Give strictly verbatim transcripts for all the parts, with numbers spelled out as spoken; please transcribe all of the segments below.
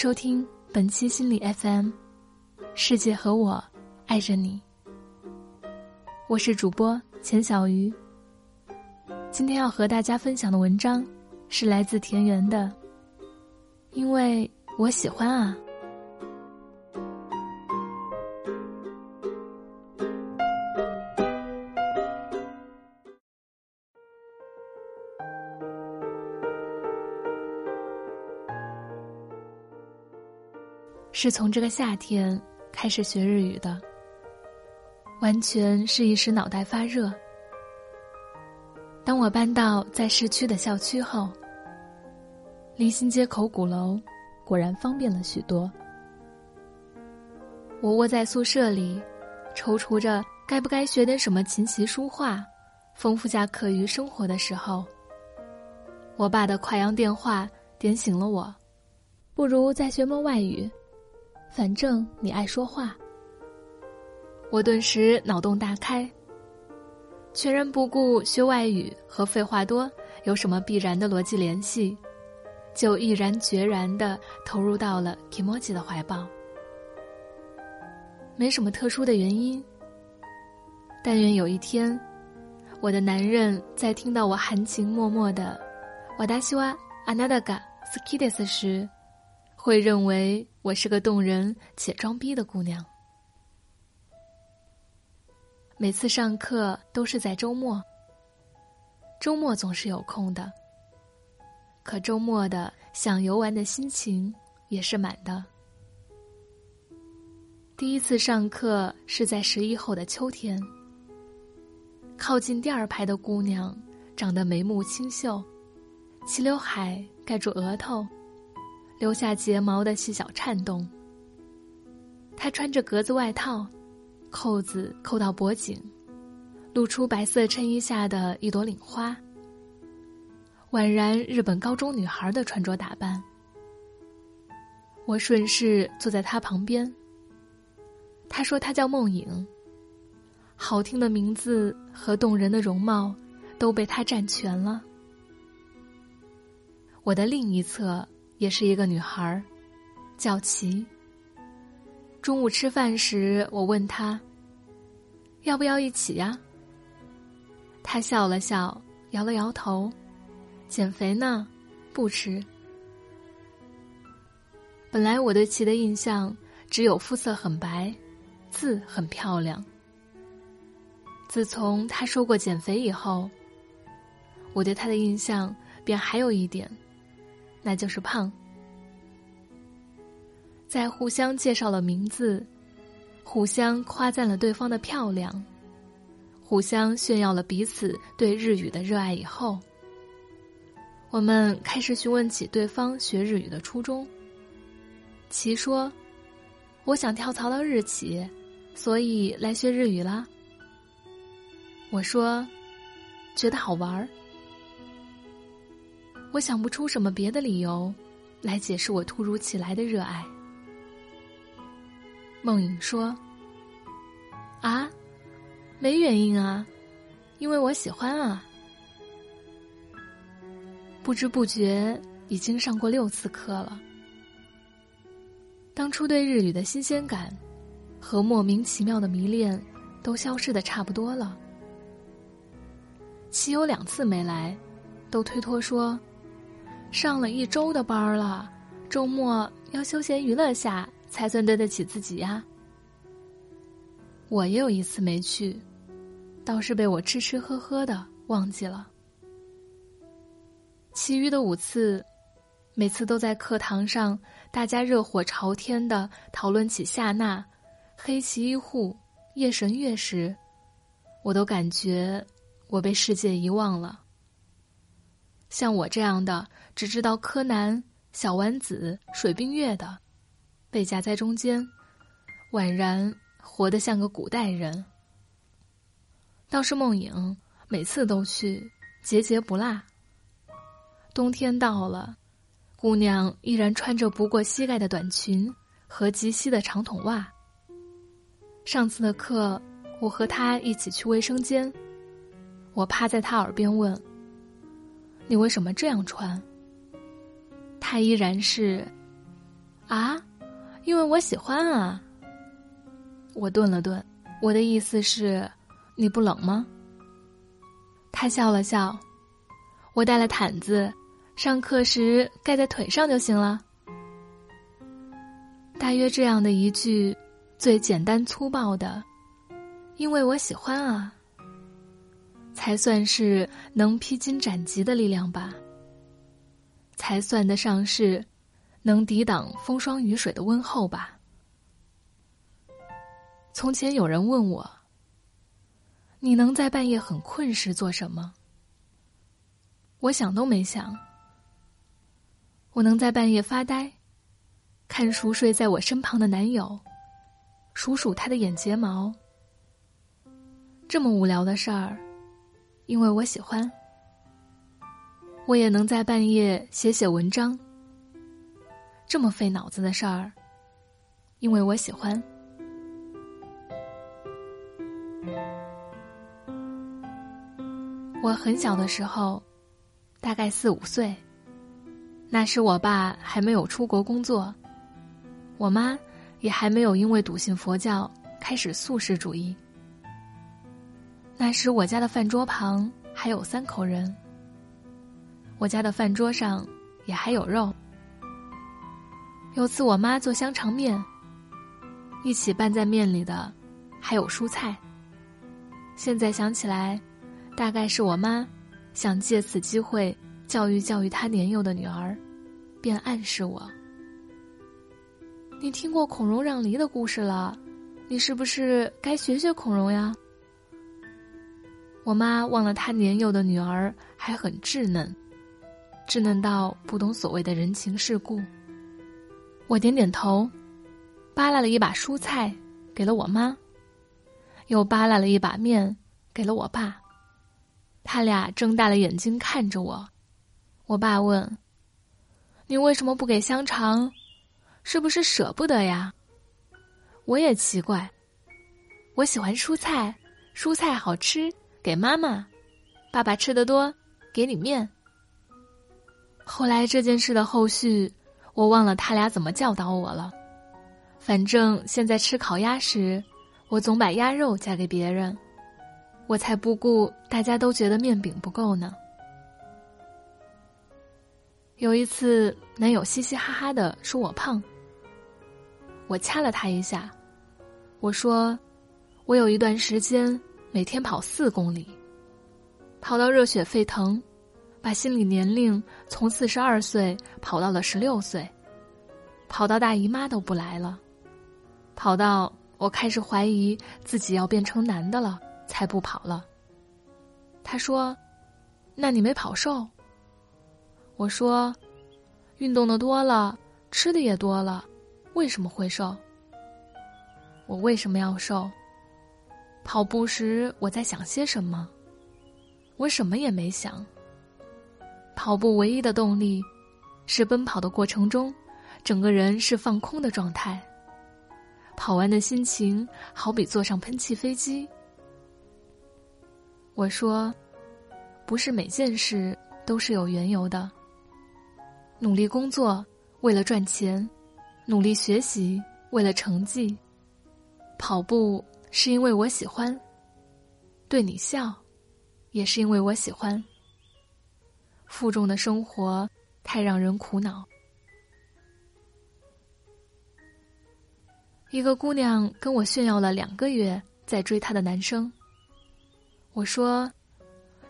收听本期心理 F M， 世界和我爱着你，我是主播钱小鱼。今天要和大家分享的文章是来自田园的《因为我喜欢啊》。是从这个夏天开始学日语的，完全是一时脑袋发热。当我搬到在市区的校区后，离新街口鼓楼果然方便了许多。我窝在宿舍里，踌躇着该不该学点什么琴棋书画，丰富下课余生活的时候，我爸的跨洋电话点醒了我，不如再学门外语，反正你爱说话。我顿时脑洞大开，全然不顾学外语和废话多有什么必然的逻辑联系，就毅然决然地投入到了 Kimochi 的怀抱。没什么特殊的原因，但愿有一天，我的男人在听到我含情脉脉的“私はあなたが好きです”时，会认为我是个动人且装逼的姑娘。每次上课都是在周末，周末总是有空的，可周末的想游玩的心情也是满的。第一次上课是在十一后的秋天，靠近第二排的姑娘长得眉目清秀，齐刘海盖住额头，留下睫毛的细小颤动。她穿着格子外套，扣子扣到脖颈，露出白色衬衣下的一朵领花，宛然日本高中女孩的穿着打扮。我顺势坐在她旁边，她说她叫梦影，好听的名字和动人的容貌都被她占全了。我的另一侧也是一个女孩，叫琪。中午吃饭时，我问她要不要一起呀、啊？她笑了笑，摇了摇头，减肥呢，不吃。本来我对琪的印象只有肤色很白，字很漂亮。自从她说过减肥以后，我对她的印象便还有一点，那就是胖。在互相介绍了名字，互相夸赞了对方的漂亮，互相炫耀了彼此对日语的热爱以后，我们开始询问起对方学日语的初衷。其说，我想跳槽到日企，所以来学日语啦。我说，觉得好玩儿。我想不出什么别的理由来解释我突如其来的热爱。梦影说，啊，没原因啊，因为我喜欢啊。不知不觉已经上过六次课了，当初对日语的新鲜感和莫名其妙的迷恋都消失得差不多了。岂有两次没来，都推脱说上了一周的班了，周末要休闲娱乐下才算对得起自己呀。我也有一次没去，倒是被我吃吃喝喝的忘记了。其余的五次，每次都在课堂上大家热火朝天的讨论起夏娜、黑崎一护、夜神月时，我都感觉我被世界遗忘了。像我这样的只知道柯南、小丸子、水冰月的，被夹在中间，宛然活得像个古代人。倒是梦影每次都去，节节不落。冬天到了，姑娘依然穿着不过膝盖的短裙和及膝的长筒袜。上次的课，我和她一起去卫生间，我趴在她耳边问，你为什么这样穿？她依然是啊，因为我喜欢啊。我顿了顿，我的意思是，你不冷吗？他笑了笑，我带了毯子，上课时盖在腿上就行了。大约这样的一句，最简单粗暴的，因为我喜欢啊，才算是能披荆斩棘的力量吧，才算得上是能抵挡风霜雨水的温厚吧。从前有人问我，你能在半夜很困时做什么？我想都没想。我能在半夜发呆，看熟睡在我身旁的男友，数数他的眼睫毛。这么无聊的事儿，因为我喜欢。我也能在半夜写写文章，这么费脑子的事儿，因为我喜欢。我很小的时候，大概四五岁，那时我爸还没有出国工作，我妈也还没有因为笃信佛教开始素食主义。那时我家的饭桌旁还有三口人，我家的饭桌上也还有肉。有次我妈做香肠面，一起拌在面里的还有蔬菜。现在想起来，大概是我妈想借此机会教育教育她年幼的女儿，便暗示我，你听过孔融让梨的故事了，你是不是该学学孔融呀？我妈忘了她年幼的女儿还很稚嫩，稚嫩到不懂所谓的人情世故。我点点头，扒拉了一把蔬菜给了我妈，又扒拉了一把面给了我爸。他俩睁大了眼睛看着我，我爸问，你为什么不给香肠？是不是舍不得呀？我也奇怪，我喜欢蔬菜，蔬菜好吃，给妈妈，爸爸吃得多，给你面。后来这件事的后续，我忘了他俩怎么教导我了，反正现在吃烤鸭时，我总把鸭肉夹给别人，我才不顾大家都觉得面饼不够呢。有一次，男友嘻嘻哈哈的说我胖，我掐了他一下，我说，我有一段时间每天跑四公里，跑到热血沸腾，把心理年龄从四十二岁跑到了十六岁，跑到大姨妈都不来了，跑到我开始怀疑自己要变成男的了，才不跑了。他说，那你没跑瘦？我说，运动的多了，吃的也多了，为什么会瘦？我为什么要瘦？跑步时我在想些什么？我什么也没想。跑步唯一的动力是奔跑的过程中，整个人是放空的状态，跑完的心情好比坐上喷气飞机。我说，不是每件事都是有缘由的，努力工作为了赚钱，努力学习为了成绩，跑步是因为我喜欢，对你笑也是因为我喜欢。负重的生活太让人苦恼。一个姑娘跟我炫耀了两个月在追她的男生，我说，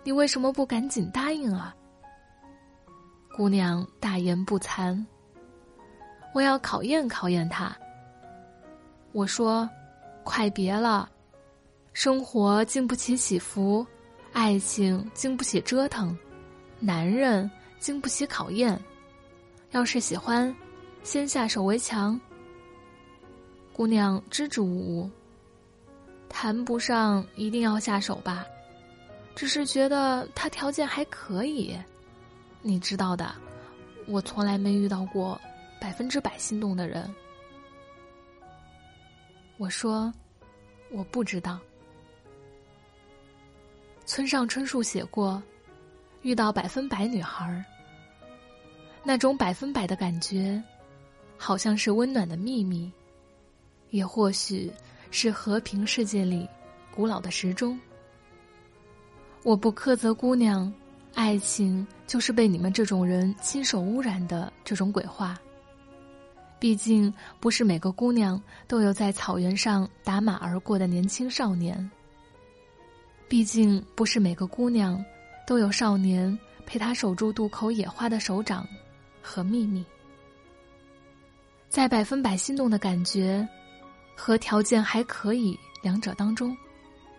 你为什么不赶紧答应啊？姑娘大言不惭，我要考验考验他。我说，快别了，生活经不起起伏，爱情经不起折腾，男人经不起考验，要是喜欢，先下手为强。姑娘支支吾吾，谈不上一定要下手吧，只是觉得他条件还可以，你知道的，我从来没遇到过百分之百心动的人。我说，我不知道。村上春树写过，遇到百分百女孩，那种百分百的感觉，好像是温暖的秘密，也或许是和平世界里古老的时钟。我不苛责姑娘，爱情就是被你们这种人亲手污染的这种鬼话。毕竟不是每个姑娘都有在草原上打马而过的年轻少年，毕竟不是每个姑娘都有少年陪她守住渡口野花的手掌和秘密。在百分百心动的感觉和条件还可以两者当中，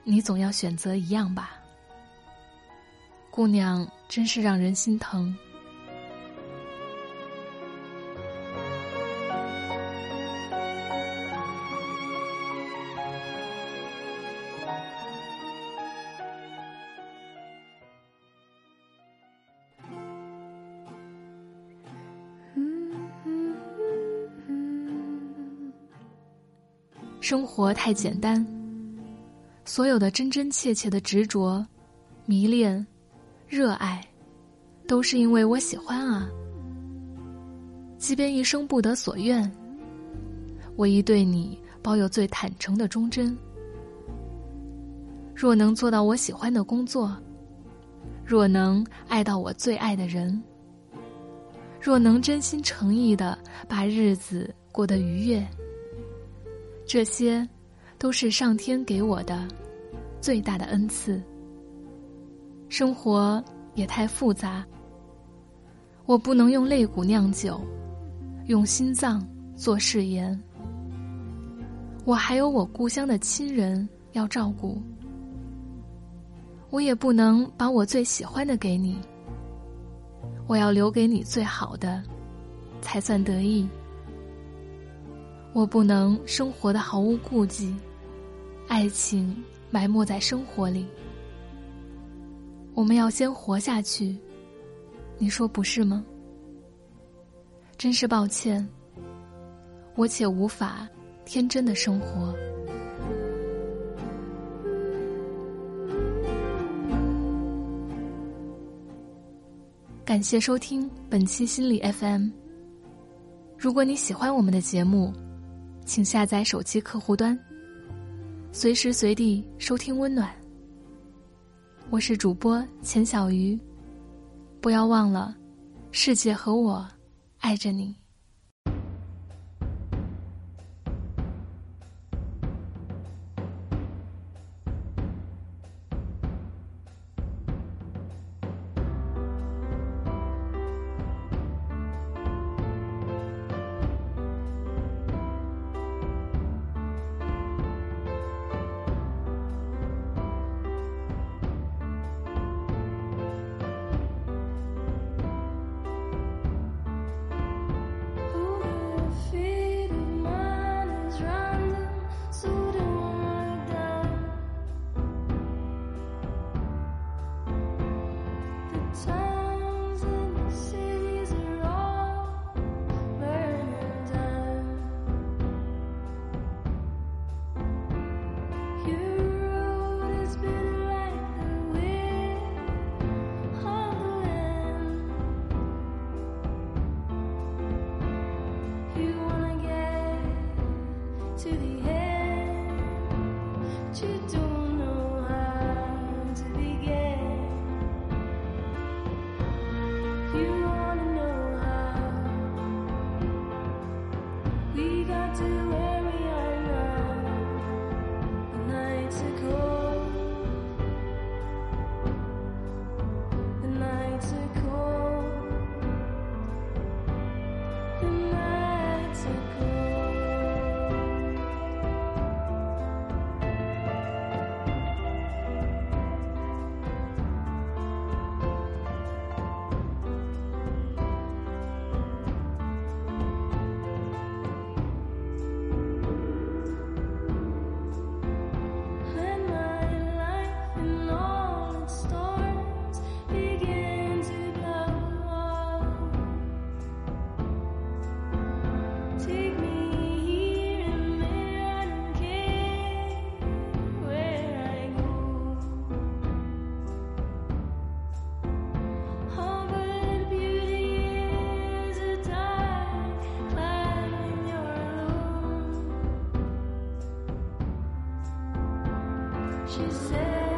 你总要选择一样吧。姑娘真是让人心疼。生活太简单，所有的真真切切的执着、迷恋、热爱，都是因为我喜欢啊。即便一生不得所愿，我亦对你抱有最坦诚的忠贞。若能做到我喜欢的工作，若能爱到我最爱的人，若能真心诚意地把日子过得愉悦，这些都是上天给我的最大的恩赐。生活也太复杂，我不能用肋骨酿酒，用心脏做誓言。我还有我故乡的亲人要照顾，我也不能把我最喜欢的给你，我要留给你最好的才算得意。我不能生活得毫无顾忌，爱情埋没在生活里。我们要先活下去，你说不是吗？真是抱歉，我且无法天真的生活。感谢收听本期心理 F M。 如果你喜欢我们的节目，请下载手机客户端，随时随地收听温暖。我是主播钱小鱼，不要忘了，世界和我爱着你。she said.